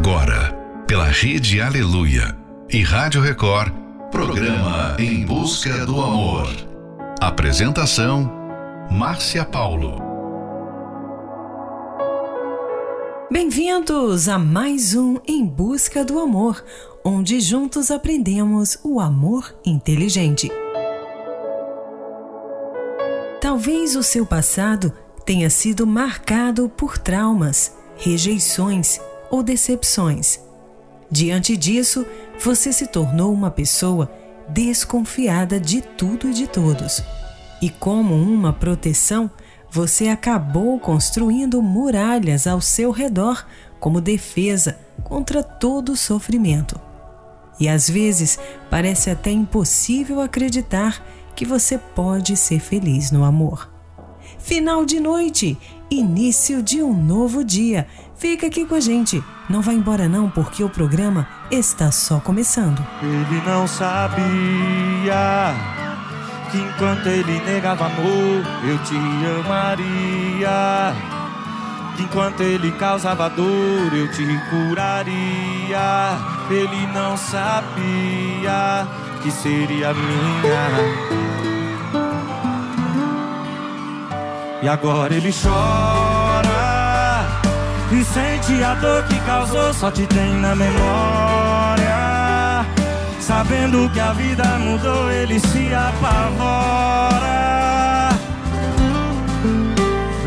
agora, pela Rede Aleluia e Rádio Record, programa Em Busca do Amor. Apresentação, Márcia Paulo. Bem-vindos a mais um Em Busca do Amor, onde juntos aprendemos o amor inteligente. Talvez o seu passado tenha sido marcado por traumas, rejeições ou decepções. Diante disso, você se tornou uma pessoa desconfiada de tudo e de todos. E como uma proteção, você acabou construindo muralhas ao seu redor como defesa contra todo sofrimento. E às vezes, parece até impossível acreditar que você pode ser feliz no amor. Final de noite, início de um novo dia. Fica aqui com a gente. Não vai embora não, porque o programa está só começando. Ele não sabia que enquanto ele negava amor, eu te amaria. Enquanto ele causava dor, eu te curaria. Ele não sabia que seria minha. E agora ele chora e sente a dor que causou, só te tem na memória. Sabendo que a vida mudou, ele se apavora.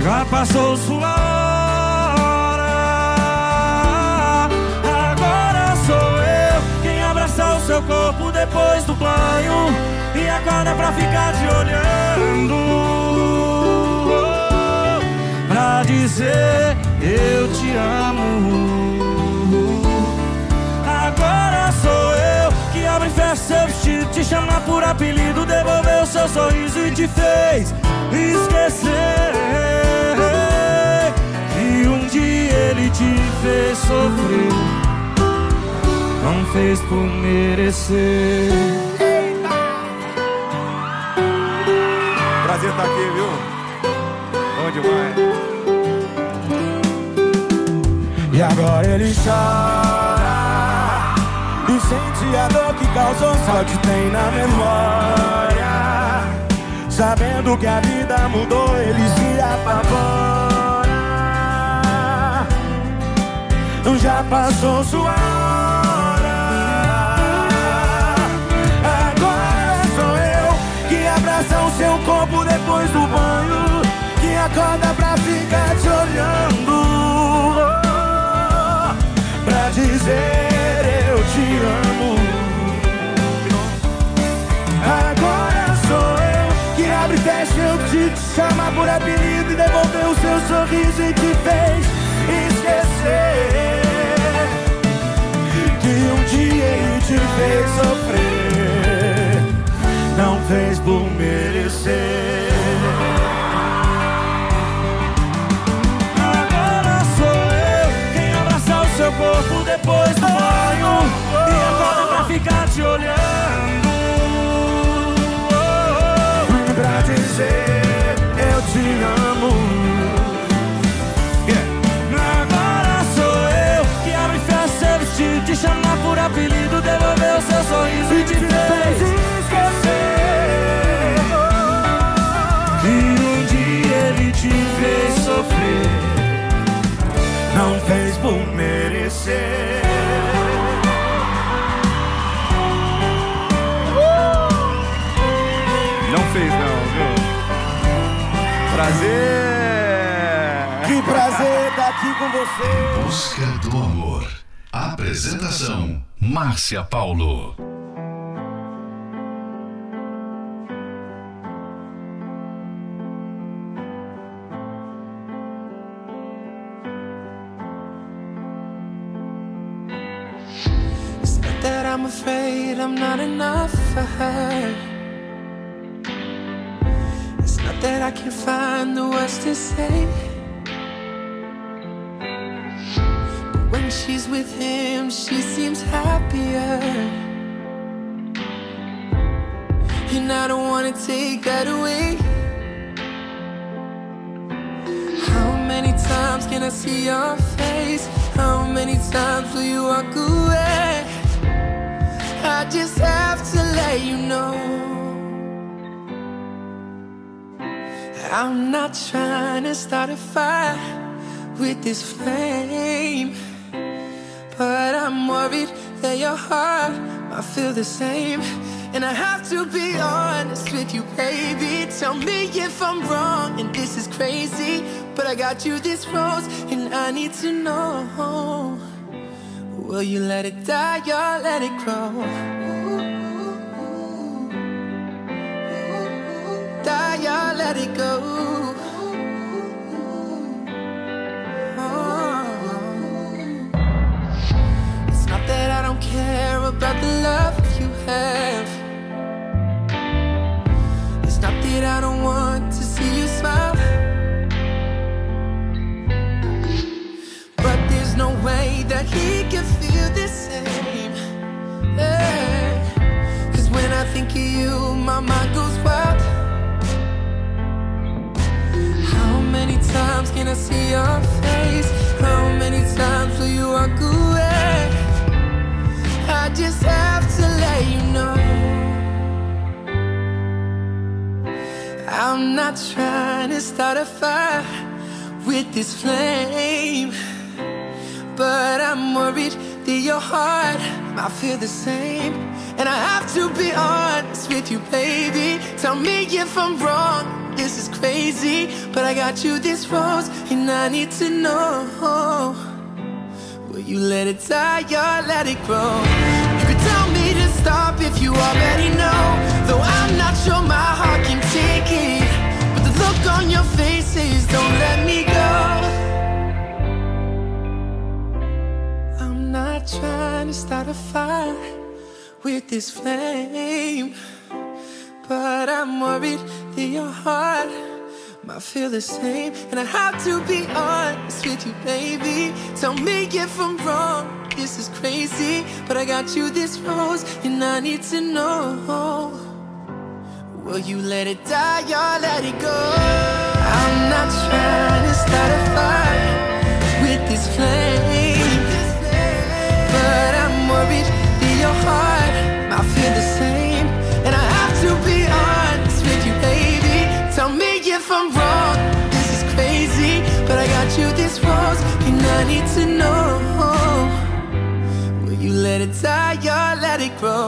Já passou sua hora. Agora sou eu quem abraça o seu corpo depois do banho e acorda pra ficar te olhando, pra dizer eu te amo. Agora sou eu que abre e fecha seu vestido, te chama por apelido, devolveu seu sorriso e te fez esquecer que um dia ele te fez sofrer, não fez por merecer. Prazer estar aqui, viu? Bom demais. E agora ele chora e sente a dor que causou, só te tem na memória. Sabendo que a vida mudou, ele se apavora. Já passou sua hora. Agora sou eu que abraça o seu corpo depois do banho, que acorda pra ficar te olhando, pra dizer eu te amo. Agora sou eu que abre e fecha, eu te chama por apelido e devolveu o seu sorriso e te fez esquecer que um dia ele te fez sofrer, não fez por merecer. Seu corpo depois do banho e acorda pra ficar te olhando, pra dizer eu te amo. Agora sou eu que abre e fecha seu vestido, te chama por apelido, devolveu seu sorriso e te fez esquecer que um dia ele te fez sofrer, não fez por merecer. Não fez não, viu? Prazer! Que prazer estar aqui com você! Em Busca do Amor. Apresentação, Márcia Paulo. I'm afraid I'm not enough for her. It's not that I can find the words to say, but when she's with him, she seems happier, and I don't wanna take that away. How many many times can I see your face? How many times will you walk away? I just have to let you know I'm not trying to start a fire with this flame, but I'm worried that your heart might feel the same. And I have to be honest with you, baby. Tell me if I'm wrong and this is crazy, but I got you this rose and I need to know. Will you let it die or let it grow? Die or let it go. Oh. It's not that I don't care about the love you have. Not that I don't want to see you smile, but there's no way that he can feel the same, yeah. Cause when I think of you, my mind goes wild. How many times can I see your face? How many times will you walk away? I just have to let you know I'm not trying to start a fire with this flame, but I'm worried that your heart might feel the same. And I have to be honest with you, baby. Tell me if I'm wrong, this is crazy, but I got you this rose and I need to know. Will you let it die or let it grow? You can tell me to stop if you already know, though I'm not sure my heart can take. But the look on your face is don't let me go. I'm not trying to start a fire with this flame, but I'm worried that your heart might feel the same. And I have to be honest with you, baby. Tell me if I'm wrong, this is crazy, but I got you this rose and I need to know. Will you let it die or let it go? I'm not trying to start a fire with this flame, but I'm worried that your heart might feel the same. And I have to be honest with you, baby. Tell me if I'm wrong, this is crazy, but I got you this rose and I need to know. Will you let it die or let it grow?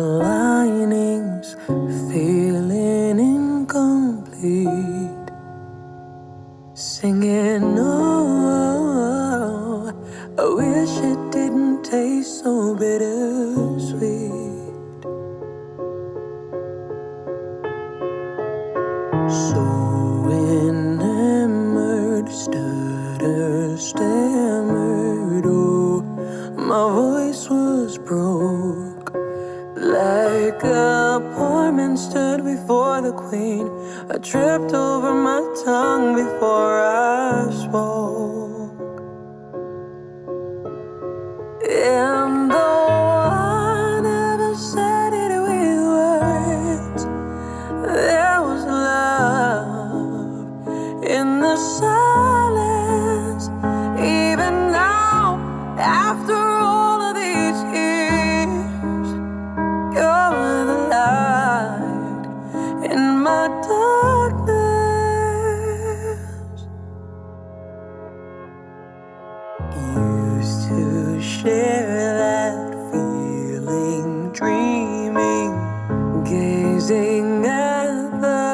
linings, feeling incomplete, singing oh, I wish it didn't taste so bittersweet. So enamored, stuttered, stammered, oh, my voice was broke. Like a poor man stood before the queen, I tripped over my tongue before I spoke. And though I never said it with words, there was love in the silence. Even now, after all of these years, you're the light in my darkness. Used to share that feeling, dreaming, gazing at the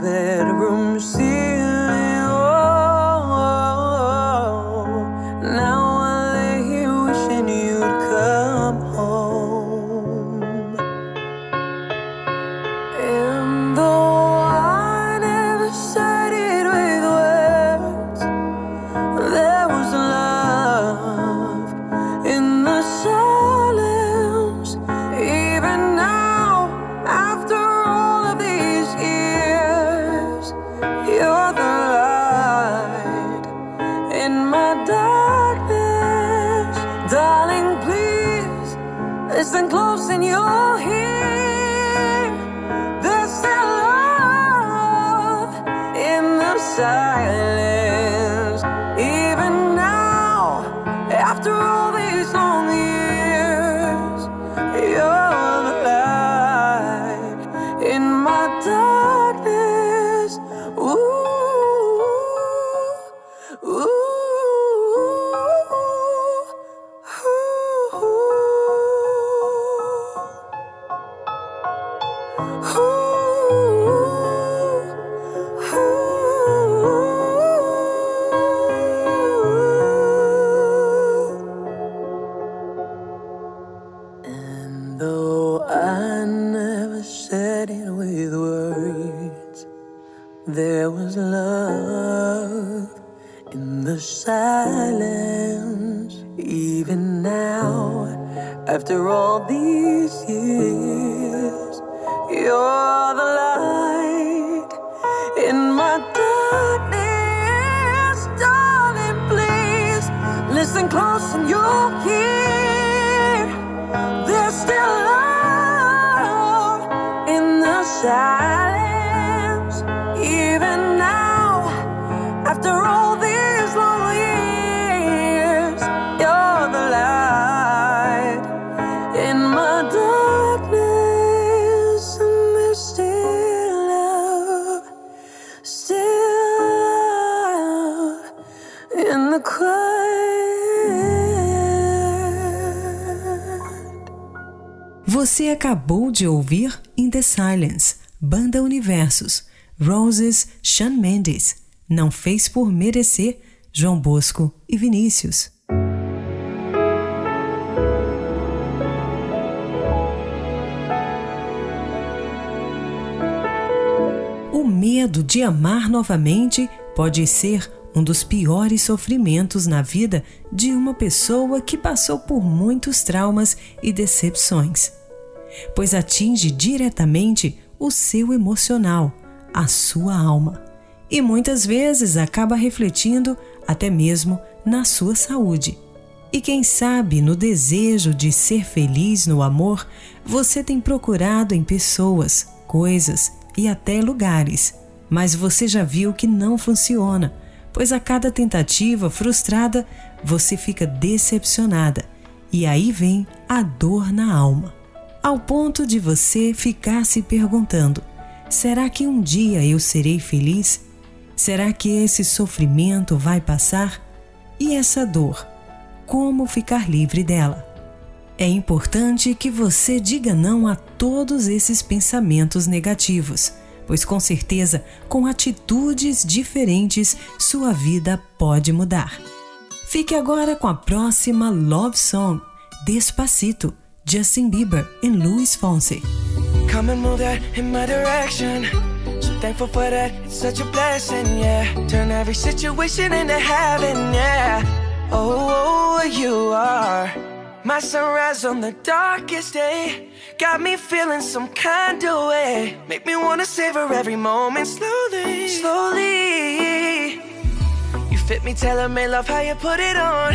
bedroom ceiling. Oh, now I lay here wishing you'd come home. And though I never said it with words, in my darkness. Darling, please listen close and you'll hear. There's still love in the silence. Even now, after all these long years, you're the light in my darkness. Ooh. Silence, even now, after all these years, you're the light in my darkness. Darling, please listen close and you'll hear. There's still love in the silence, even now, after all these. Você acabou de ouvir In The Silence, Banda Universos, Roses, Shawn Mendes, Não Fez Por Merecer, João Bosco e Vinícius. O medo de amar novamente pode ser um dos piores sofrimentos na vida de uma pessoa que passou por muitos traumas e decepções, pois atinge diretamente o seu emocional, a sua alma, e muitas vezes acaba refletindo até mesmo na sua saúde. E quem sabe, no desejo de ser feliz no amor, você tem procurado em pessoas, coisas e até lugares, mas você já viu que não funciona, pois a cada tentativa frustrada você fica decepcionada, e aí vem a dor na alma, ao ponto de você ficar se perguntando: será que um dia eu serei feliz? Será que esse sofrimento vai passar? E essa dor, como ficar livre dela? É importante que você diga não a todos esses pensamentos negativos, pois com certeza, com atitudes diferentes, sua vida pode mudar. Fique agora com a próxima Love Song, Despacito, Justin Bieber and Luis Fonsi. Come and move that in my direction. So thankful for that, it's such a blessing, yeah. Turn every situation into heaven, yeah. Oh, you are my sunrise on the darkest day. Got me feeling some kind of way. Make me wanna savor every moment slowly, slowly. You fit me, tailor-made love, how you put it on.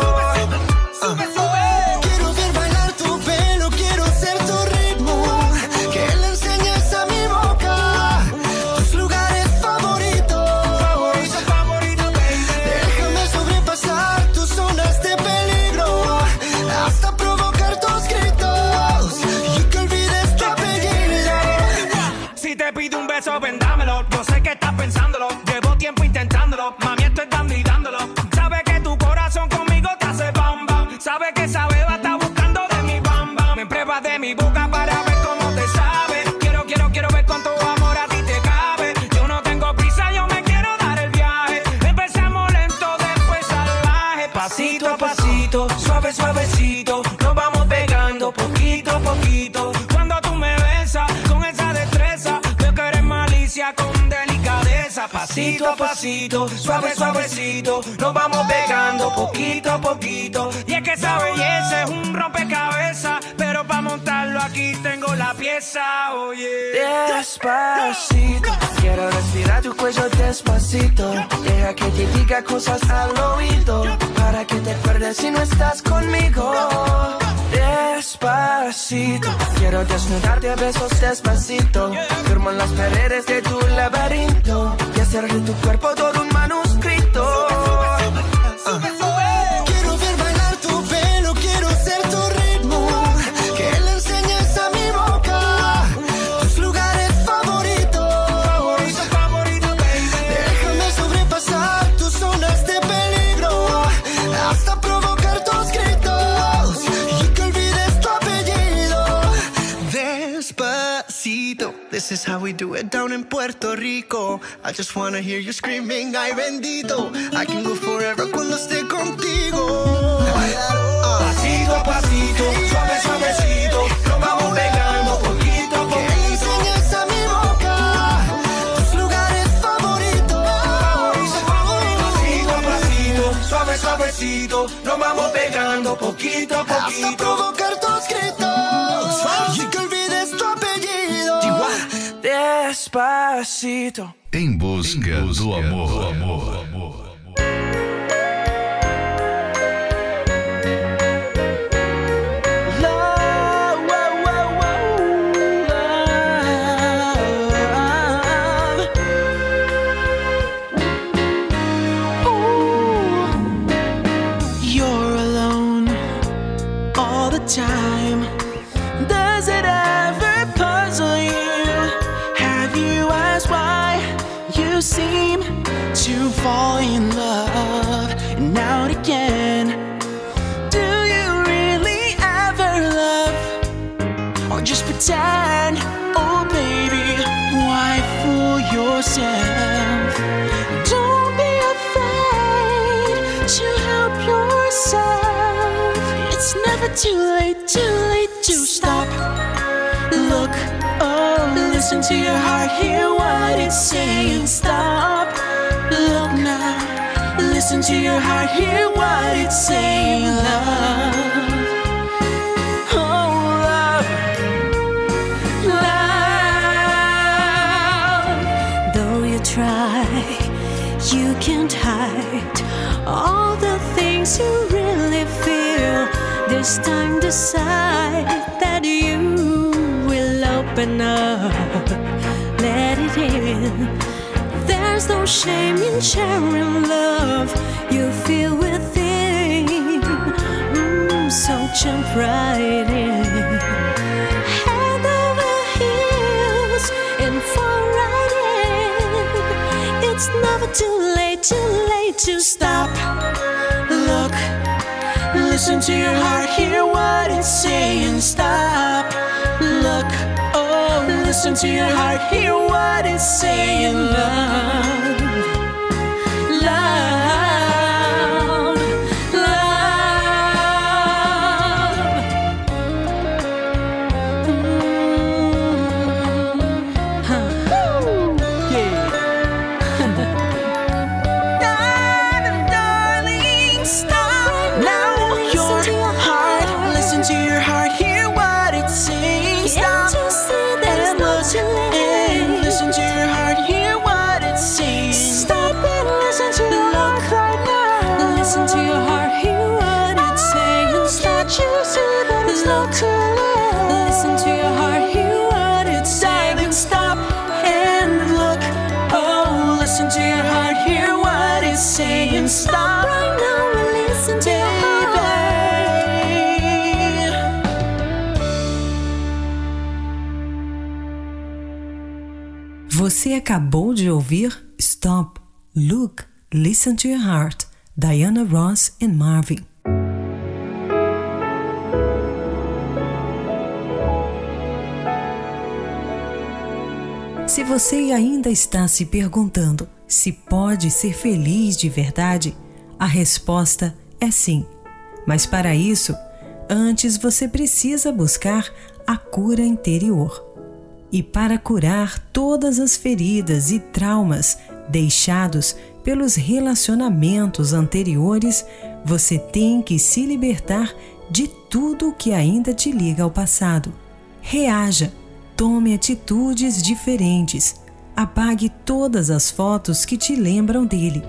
Quiero ver bailar tu pelo, quiero ser tu ritmo. Que le enseñes a mi boca so, and dámelo. Yo sé que estás pensándolo, llevo tiempo intentándolo. Mami, estoy dando y dándolo. Sabes que tu corazón conmigo te hace bam bam. Sabes que esa beba está buscando de mi bam bam. Me pruebas de mi boca para ver cómo te sabe. Quiero, quiero, quiero ver cuánto amor a ti te cabe. Yo no tengo prisa, yo me quiero dar el viaje. Empezamos lento, después salvaje. Pasito a pasito, suave, suavecito. Nos vamos pegando poquito a poquito. Cuando tú me besas con esa destreza, veo que eres malicia con pasito a pasito, suave, suavecito, nos vamos pegando poquito a poquito. Y es que esa belleza es un rompecabezas, pero para montarlo aquí tengo la pieza, oye. Oh yeah. Despacito, quiero respirar tu cuello despacito. Deja que te diga cosas al oído, para que te acuerdes si no estás conmigo. Despacito, quiero desnudarte a besos despacito. Firmo en las paredes de tu laberinto y hacer de tu cuerpo todo un manuscrito. Quiero ver bailar tu pelo, quiero ser tu ritmo, que le enseñes a mi boca tus lugares favoritos. Favorito, favorito, baby. Déjame sobrepasar tus zonas de peligro, hasta provocar tus gritos y que olvides tu apellido. Despacito. This is how we do it down in Puerto Rico. I just wanna hear you screaming, ay bendito. I can go forever cuando esté contigo. Pasito a pasito, suave, suavecito, nos vamos pegando poquito a poquito. Que enseñes a mi boca tus lugares favoritos. Favorito, favorito. Pasito a pasito, suave, suavecito, nos vamos pegando poquito a poquito. Hasta provocar tus gritos y que olvides tu apellido. Despacito. Em busca do amor, do amor, do amor. Fall in love and out again. Do you really ever love or just pretend? Oh baby, why fool yourself? Don't be afraid to help yourself. It's never too late to stop. Look, oh, listen to your heart, hear what it's saying. Stop. Look now, listen to your heart, hear what it's saying, love. Oh, love, love. Though you try, you can't hide all the things you really feel. This time decide that you will open up, let it in. There's no shame in sharing love you feel within. So jump right in, head over heels, and fall right in. It's never too late to stop. Look, listen to your heart, hear what it's saying. Stop, look. Listen to your heart, hear what it's saying, love, love, love. Mm-hmm. Yeah. Darling, stop right now. Your heart, listen to your heart, hear what it's saying. Stop. And listen to your heart, hear what it says. Stop and listen to your look right now. Listen to your heart, hear what it says. Stop, you see that it's not too late. Listen to your heart, hear what it says. Stop and look. Oh, listen to your heart, hear what it's saying. Stop right now and listen to your heart. Você acabou de ouvir Stop, Look, Listen to Your Heart, Diana Ross and Marvin. Se você ainda está se perguntando se pode ser feliz de verdade, a resposta é sim. Mas para isso, antes você precisa buscar a cura interior. E para curar todas as feridas e traumas deixados pelos relacionamentos anteriores, você tem que se libertar de tudo que ainda te liga ao passado. Reaja. Tome atitudes diferentes, apague todas as fotos que te lembram dele,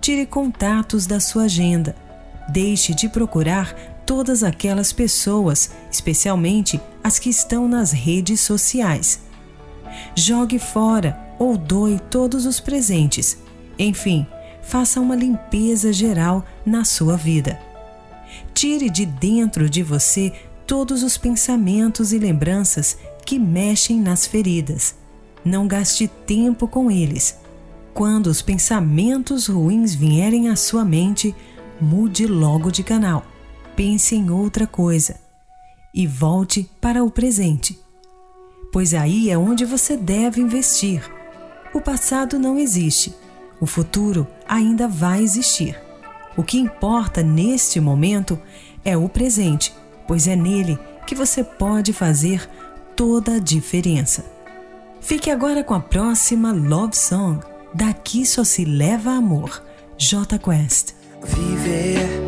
tire contatos da sua agenda, deixe de procurar todas aquelas pessoas, especialmente as que estão nas redes sociais. Jogue fora ou doe todos os presentes, enfim, faça uma limpeza geral na sua vida. Tire de dentro de você todos os pensamentos e lembranças que mexem nas feridas. Não gaste tempo com eles. Quando os pensamentos ruins vierem à sua mente, mude logo de canal. Pense em outra coisa e volte para o presente. Pois aí é onde você deve investir. O passado não existe. O futuro ainda vai existir. O que importa neste momento é o presente, pois é nele que você pode fazer toda a diferença. Fique agora com a próxima Love Song. Daqui só se leva amor. Jota Quest. Viver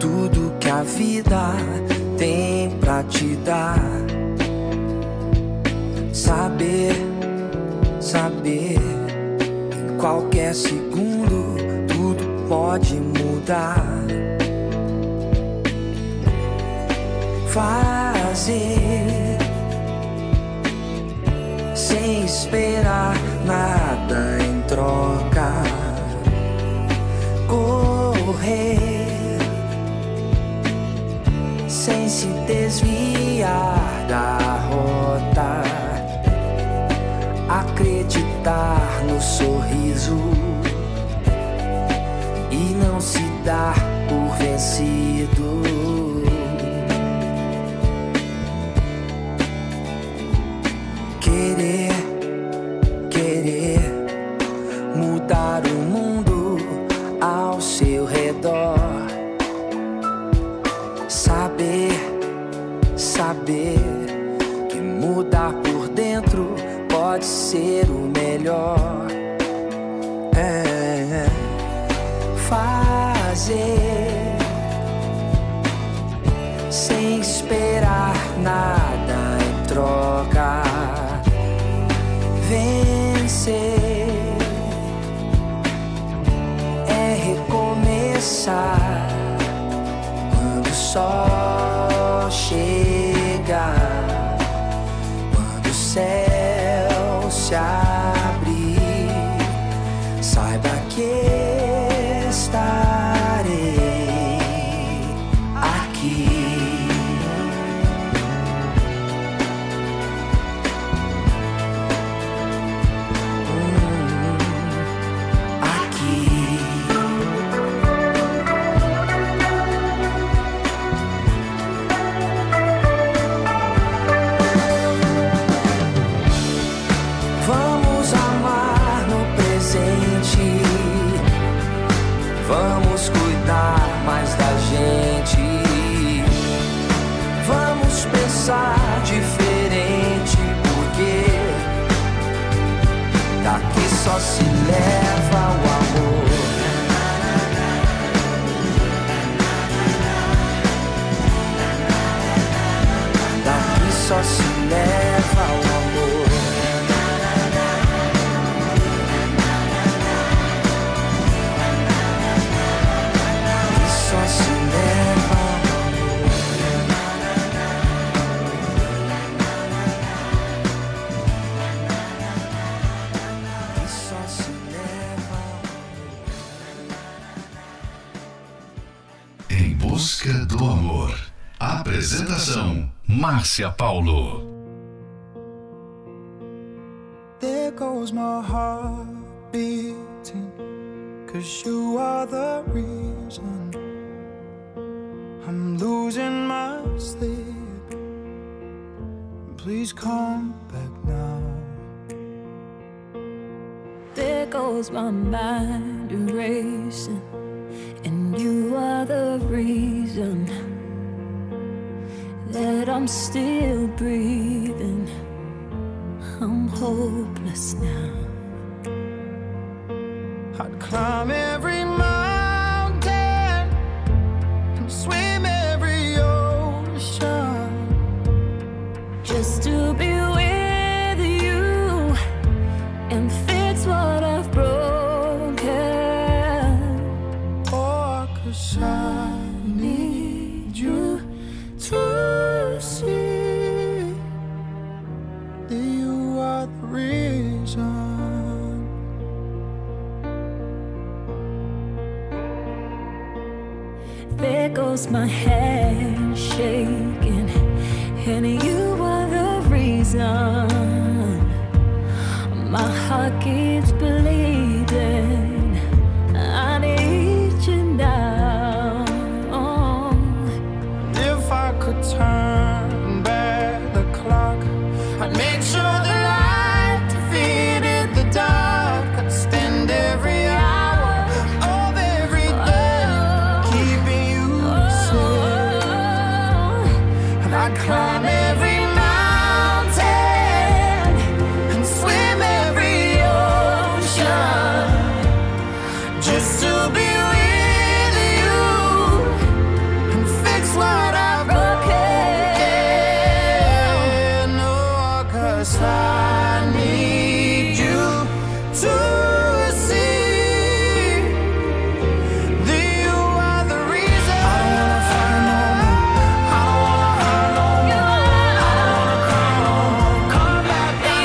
tudo que a vida tem pra te dar. Saber, saber, em qualquer segundo tudo pode mudar. Fazer sem esperar nada em troca, correr sem se desviar da rota, acreditar no sorriso e não se dar por vencido. Querer, querer mudar o mundo ao seu redor. Saber, saber que mudar por dentro pode ser o melhor. É. Fazer sem esperar nada em troca. Vencer é recomeçar quando o sol chega, quando o céu se abre, saiba que estarei aqui. Vamos cuidar mais da gente. Vamos pensar diferente, porque daqui só se leva o amor. Daqui só se leva o amor. Em Busca do Amor. Apresentação: Márcia Paulo. There goes my heart beating, 'cause you are the reason I'm losing my sleep. Please come back now. There goes my mind racing, and you are the reason that I'm still breathing. I'm hopeless now. I'd climb every mountain and swim every ocean just to be with you and fix what I've broken. Oh, 'cause I need you to see that you are the reason. There goes my hand shaking, and you are the reason my heart keeps bleeding. I need you now. If I could turn back the clock, I'd make sure that climb every mountain and swim every ocean just to be with you and fix what I've broken. Oh, 'cause I need you to see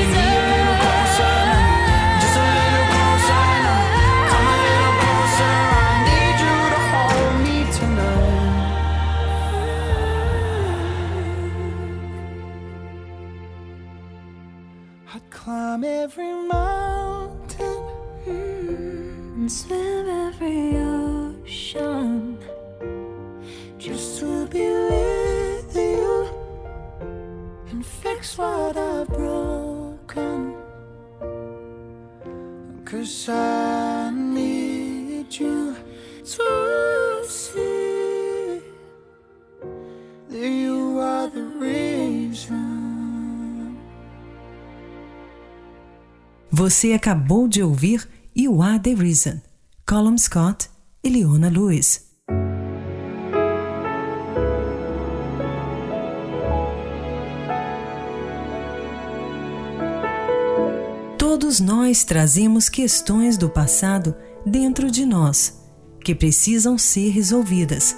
that you are the reason. I wanna find every mountain and swim every ocean just to be with you and fix what I've broken. 'Cause I need you to see that you are the reason. Você acabou de ouvir You Are The Reason, Calum Scott e Leona Lewis. Todos nós trazemos questões do passado dentro de nós, que precisam ser resolvidas.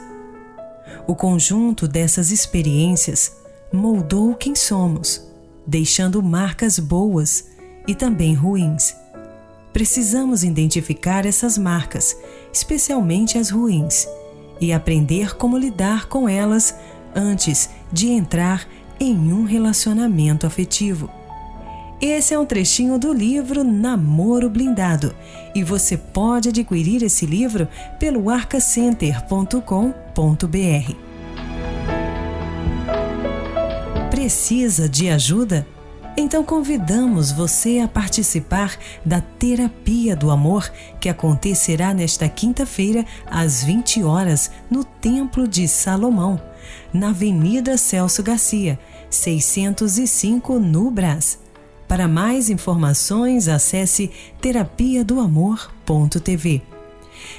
O conjunto dessas experiências moldou quem somos, deixando marcas boas e também ruins. Precisamos identificar essas marcas, especialmente as ruins, e aprender como lidar com elas antes de entrar em um relacionamento afetivo. Esse é um trechinho do livro Namoro Blindado, e você pode adquirir esse livro pelo arcacenter.com.br. Precisa de ajuda? Então convidamos você a participar da Terapia do Amor, que acontecerá nesta quinta-feira, às 20 horas, no Templo de Salomão, na Avenida Celso Garcia, 605, Nubras. Para mais informações, acesse terapiadoamor.tv.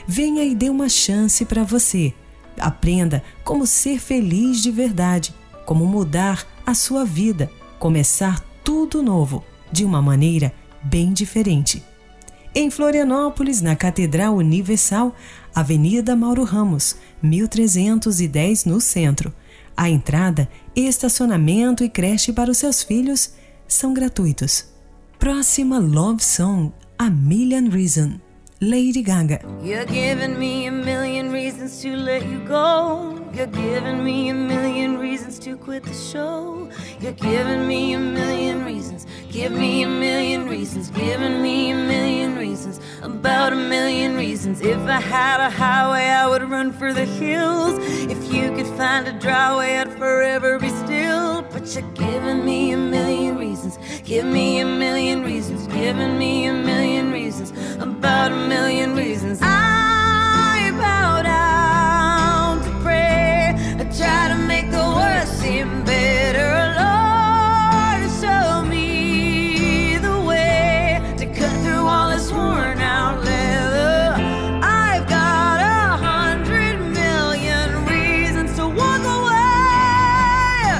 Venha e dê uma chance para você. Aprenda como ser feliz de verdade, como mudar a sua vida, começar tudo novo, de uma maneira bem diferente. Em Florianópolis, na Catedral Universal, Avenida Mauro Ramos, 1310, no centro. A entrada, estacionamento e creche para os seus filhos são gratuitos. Próxima Love Song, A Million Reasons, Lady Gaga. You're giving me a million reasons to let you go. You're giving me a million reasons to quit the show. You're giving me a million reasons Give me a million reasons, giving me a million reasons, about a million reasons. If I had a highway, I would run for the hills. If you could find a dry way, I'd forever be still. But you're giving me a million reasons, give me a million reasons, giving me a million reasons, about a million reasons. I bow down to pray, I try to make the worst seem better. Lord, show me the way to cut through all this worn out leather. I've got 100 million reasons to walk away,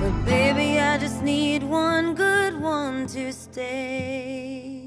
but baby, I just need one good one to stay.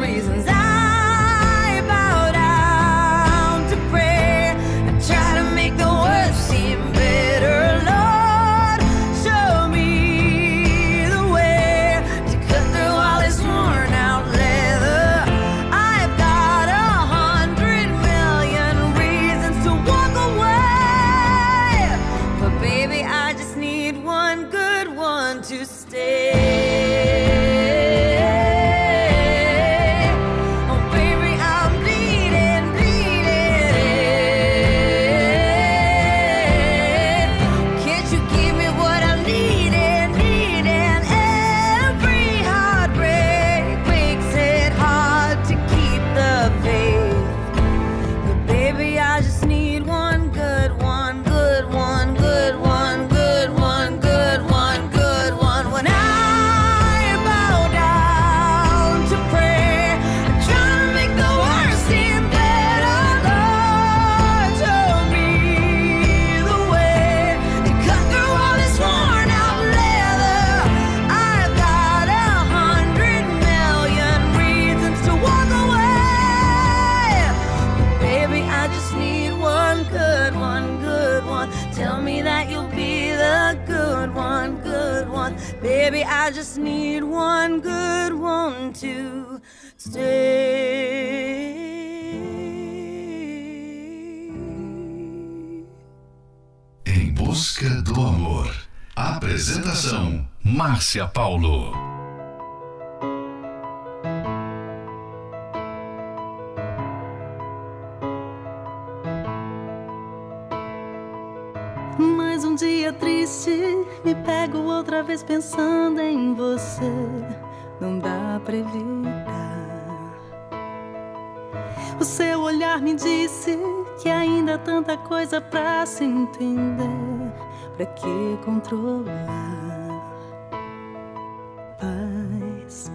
reasons. Baby, I just need one good one to stay. Em Busca do Amor. Apresentação: Márcia Paulo. Mais um dia triste, me pego outra vez pensando em você. Não dá pra evitar. O seu olhar me disse que ainda há tanta coisa pra se entender. Pra que controlar? Paz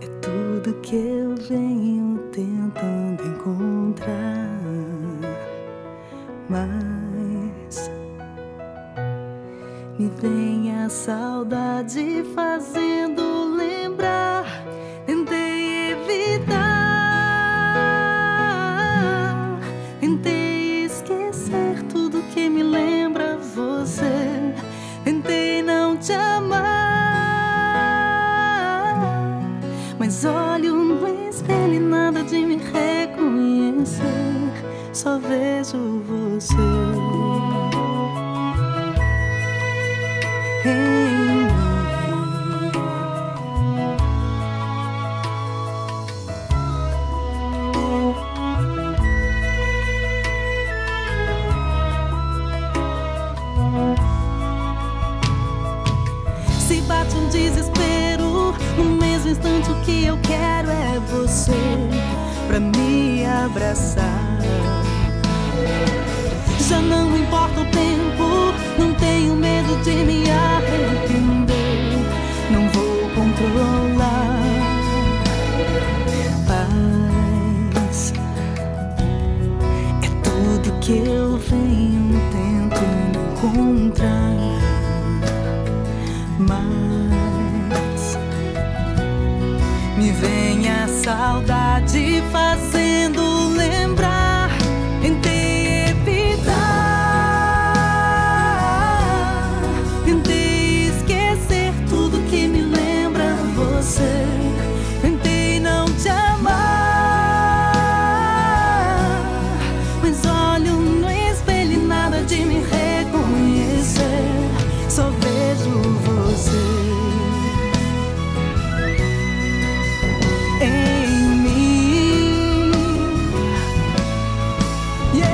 é tudo que eu venho tentando encontrar. Mas me vem a saudade fazendo lembrar. Tentei evitar, tentei esquecer tudo que me lembra você. Tentei não te amar, mas olho no espelho e nada de me reconhecer. Só vejo você em mim. Se bate um desespero, no mesmo instante o que eu quero é você pra me abraçar. Já não importa o tempo, não tenho medo de me arrepender. Não vou controlar. Paz é tudo que eu venho tentando encontrar. mais. Me vem a saudade fazendo lembrar em evitar. Tentei esquecer tudo que me lembra você. Tentei não te amar, mas olho no espelho e nada de me reconhecer. Só vejo você em mim. E eu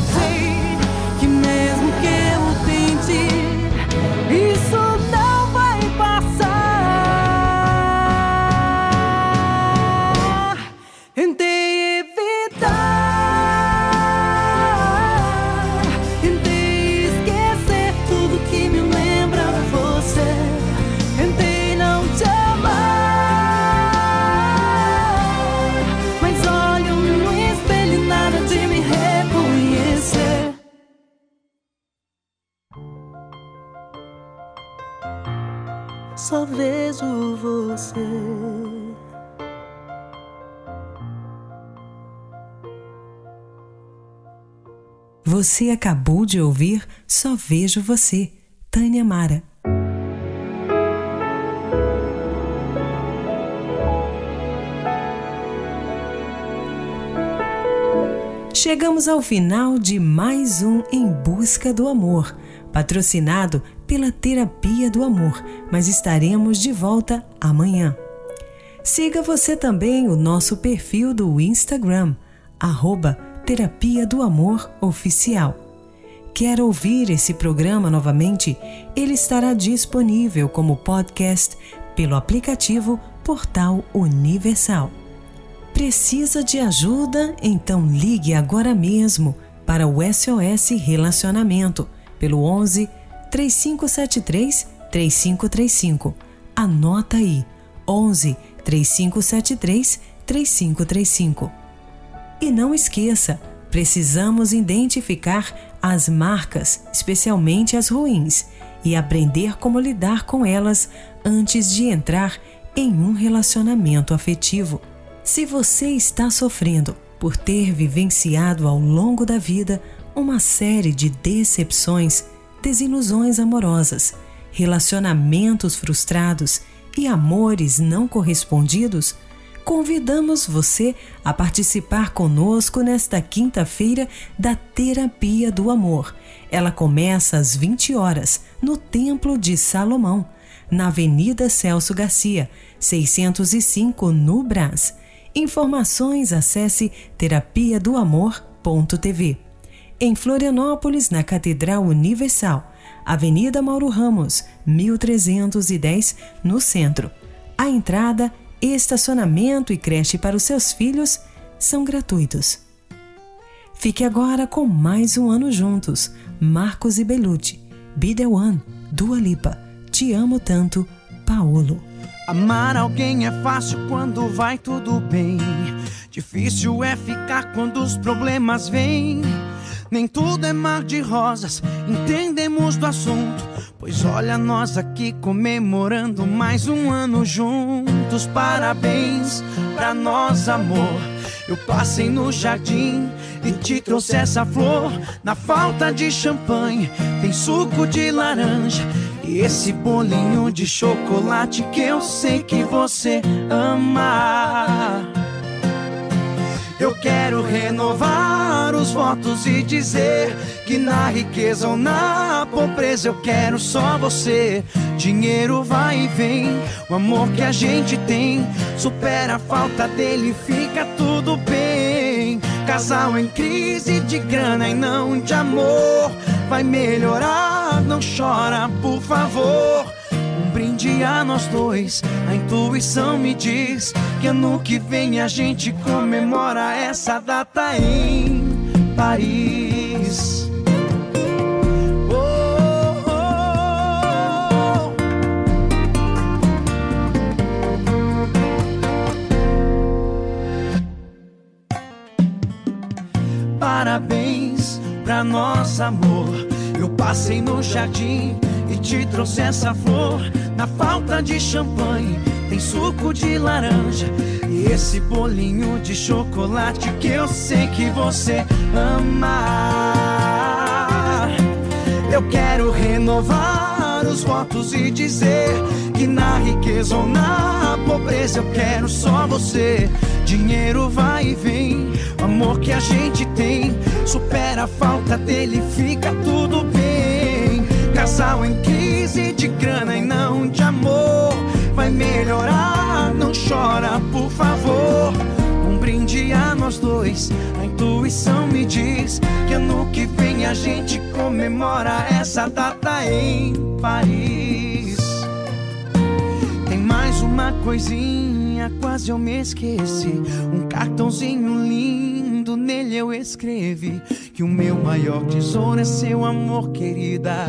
sei que mesmo que eu tente, isso não vai passar. Tentei evitar. Só vejo você. Você acabou de ouvir Só Vejo Você, Tânia Mara. Chegamos ao final de mais um Em Busca do Amor, patrocinado pela Terapia do Amor, mas estaremos de volta amanhã. Siga você também o nosso perfil do Instagram, @Terapia do Amor Oficial. Quer ouvir esse programa novamente? Ele estará disponível como podcast pelo aplicativo Portal Universal. Precisa de ajuda? Então ligue agora mesmo para o SOS Relacionamento, pelo 11 3573 3535. Anota aí, 11 3573 3535. E não esqueça, precisamos identificar as marcas, especialmente as ruins, e aprender como lidar com elas antes de entrar em um relacionamento afetivo. Se você está sofrendo por ter vivenciado ao longo da vida uma série de decepções, desilusões amorosas, relacionamentos frustrados e amores não correspondidos, convidamos você a participar conosco nesta quinta-feira da Terapia do Amor. Ela começa às 20 horas no Templo de Salomão, na Avenida Celso Garcia, 605, Nubras. Informações, acesse terapiadoamor.tv. Em Florianópolis, na Catedral Universal, Avenida Mauro Ramos, 1310, no centro. A entrada, estacionamento e creche para os seus filhos são gratuitos. Fique agora com mais um ano juntos. Marcos e Belutti, Be The One, Dua Lipa, Te Amo Tanto, Paolo. Amar alguém é fácil quando vai tudo bem. Difícil é ficar quando os problemas vêm. Nem tudo é mar de rosas, entendemos do assunto, pois olha nós aqui comemorando mais um ano juntos. Parabéns pra nós, amor. Eu passei no jardim e te trouxe essa flor. Na falta de champanhe tem suco de laranja e esse bolinho de chocolate que eu sei que você ama. Eu quero renovar os votos e dizer que na riqueza ou na pobreza eu quero só você. Dinheiro vai e vem, o amor que a gente tem supera a falta dele, fica tudo bem. Casal em crise de grana e não de amor, vai melhorar, não chora, por favor. Brinde a nós dois, a intuição me diz que ano que vem a gente comemora essa data em Paris. Oh, oh, oh. Parabéns pra nosso amor. Eu passei no jardim e te trouxe essa flor. Na falta de champanhe tem suco de laranja e esse bolinho de chocolate que eu sei que você ama. Eu quero renovar os votos e dizer que na riqueza ou na pobreza eu quero só você. Dinheiro vai e vem, o amor que a gente tem supera a falta dele, fica tudo bem. Casal em crise de grana e não de amor, vai melhorar, não chora, por favor. Um brinde a nós dois, a intuição me diz que ano que vem a gente comemora essa data em Paris. Tem mais uma coisinha, quase eu me esqueci, um cartãozinho lindo, nele eu escrevi que o meu maior tesouro é seu amor, querida.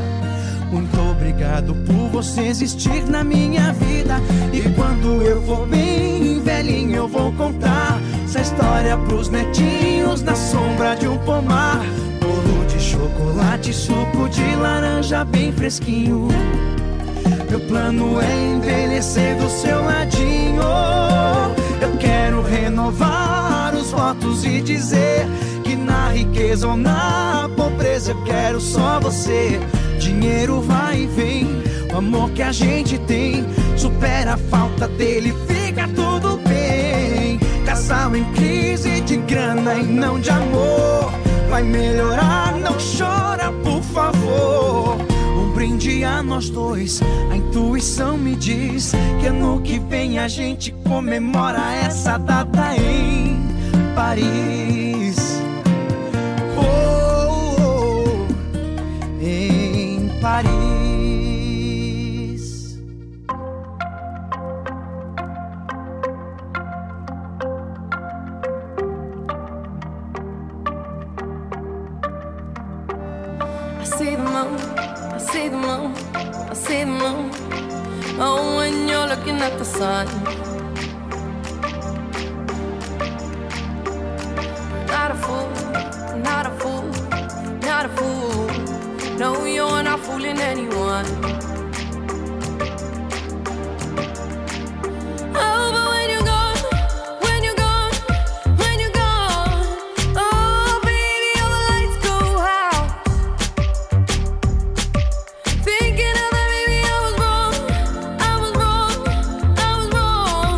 Muito obrigado por você existir na minha vida. E quando eu for bem velhinho eu vou contar essa história pros netinhos na sombra de um pomar. Bolo de chocolate, suco de laranja bem fresquinho, meu plano é envelhecer do seu ladinho. Eu quero renovar os votos e dizer que na riqueza ou na pobreza eu quero só você. Dinheiro vai e vem, o amor que a gente tem supera a falta dele, fica tudo bem. Casal em crise de grana e não de amor, vai melhorar, não chora, por favor. Um brinde a nós dois, a intuição me diz que ano que vem a gente comemora essa data em Paris. Paris. I see the moon, I see the moon, I see the moon. Oh, when you're looking at the sun, not a fool, not a fool, not a fool. No, you're not fooling anyone. Oh, but when you're gone, when you're gone, when you're gone, oh, baby, all the lights go out. Thinking of that, baby, I was wrong, I was wrong, I was wrong.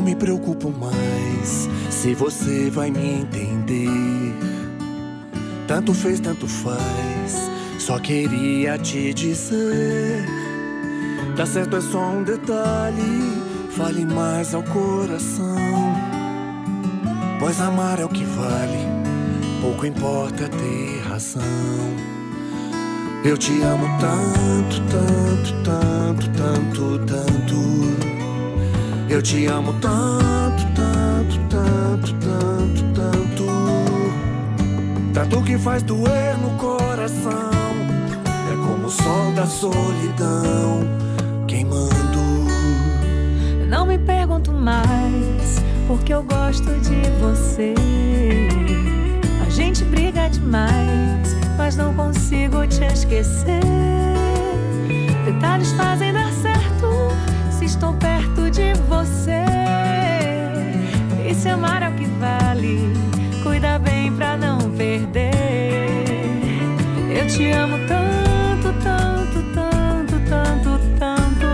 Não me preocupo mais se você vai me entender. Tanto fez, tanto faz, só queria te dizer. Tá certo, é só um detalhe, fale mais ao coração. Pois amar é o que vale, pouco importa ter razão. Eu te amo tanto, tanto, tanto, tanto, tanto. Eu te amo tanto, tanto, tanto, tanto, tanto. Tanto que faz doer no coração. É como o sol da solidão queimando. Não me pergunto mais porque eu gosto de você. A gente briga demais, mas não consigo te esquecer. Detalhes fazem dar certo se estou perto de você. E se amar é o que vale, cuida bem pra não perder. Eu te amo tanto, tanto, tanto, tanto, tanto.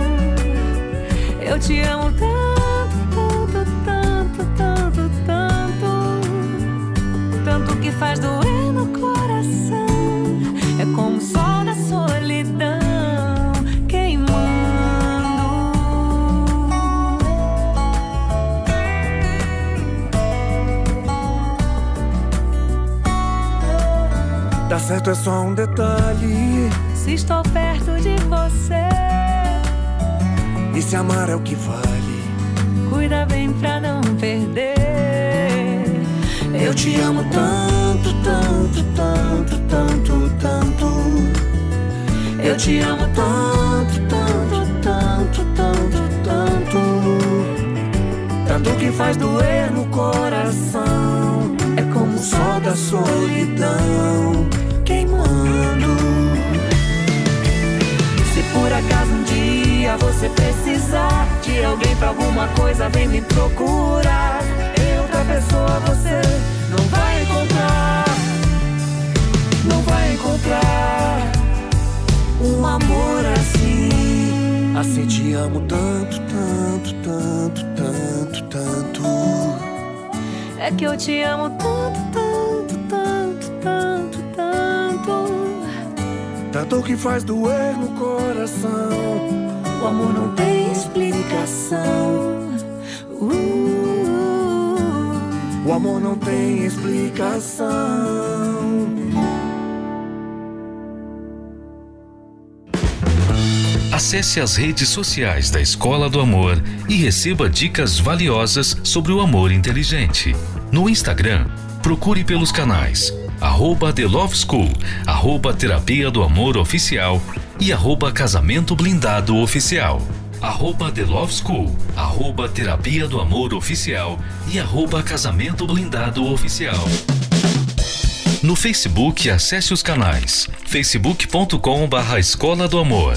Eu te amo tanto, tanto, tanto, tanto, tanto. Tanto que faz doer no coração. É como o sol da solidão. Tá certo, é só um detalhe, se estou perto de você. E se amar é o que vale, cuida bem pra não perder. Eu te amo tanto, tanto, tanto, tanto, tanto. Eu te amo tanto, tanto, tanto, tanto, tanto. Tanto que faz doer no coração. É como o sol da solidão queimando. Se por acaso um dia você precisar de alguém pra alguma coisa, vem me procurar. E outra pessoa você não vai encontrar. Não vai encontrar um amor assim. Assim te amo tanto, tanto, tanto, tanto, tanto. É que eu te amo tanto, tanto, tanto, tanto, tanto. Tanto que faz doer no coração. O amor não tem explicação. O amor não tem explicação. Acesse as redes sociais da Escola do Amor e receba dicas valiosas sobre o amor inteligente. No Instagram, procure pelos canais @TheLoveSchool, @Terapia do Amor Oficial e @Casamento Blindado Oficial. @TheLoveSchool, @Terapia do Amor Oficial e @Casamento Blindado Oficial. No Facebook, acesse os canais facebook.com/Escola do Amor.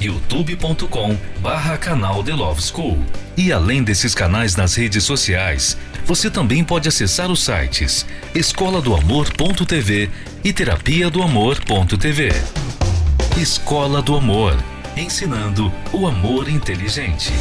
youtube.com/canal The Love School. E além desses canais nas redes sociais, você também pode acessar os sites escoladoamor.tv e terapiadoamor.tv. Escola do Amor, ensinando o amor inteligente.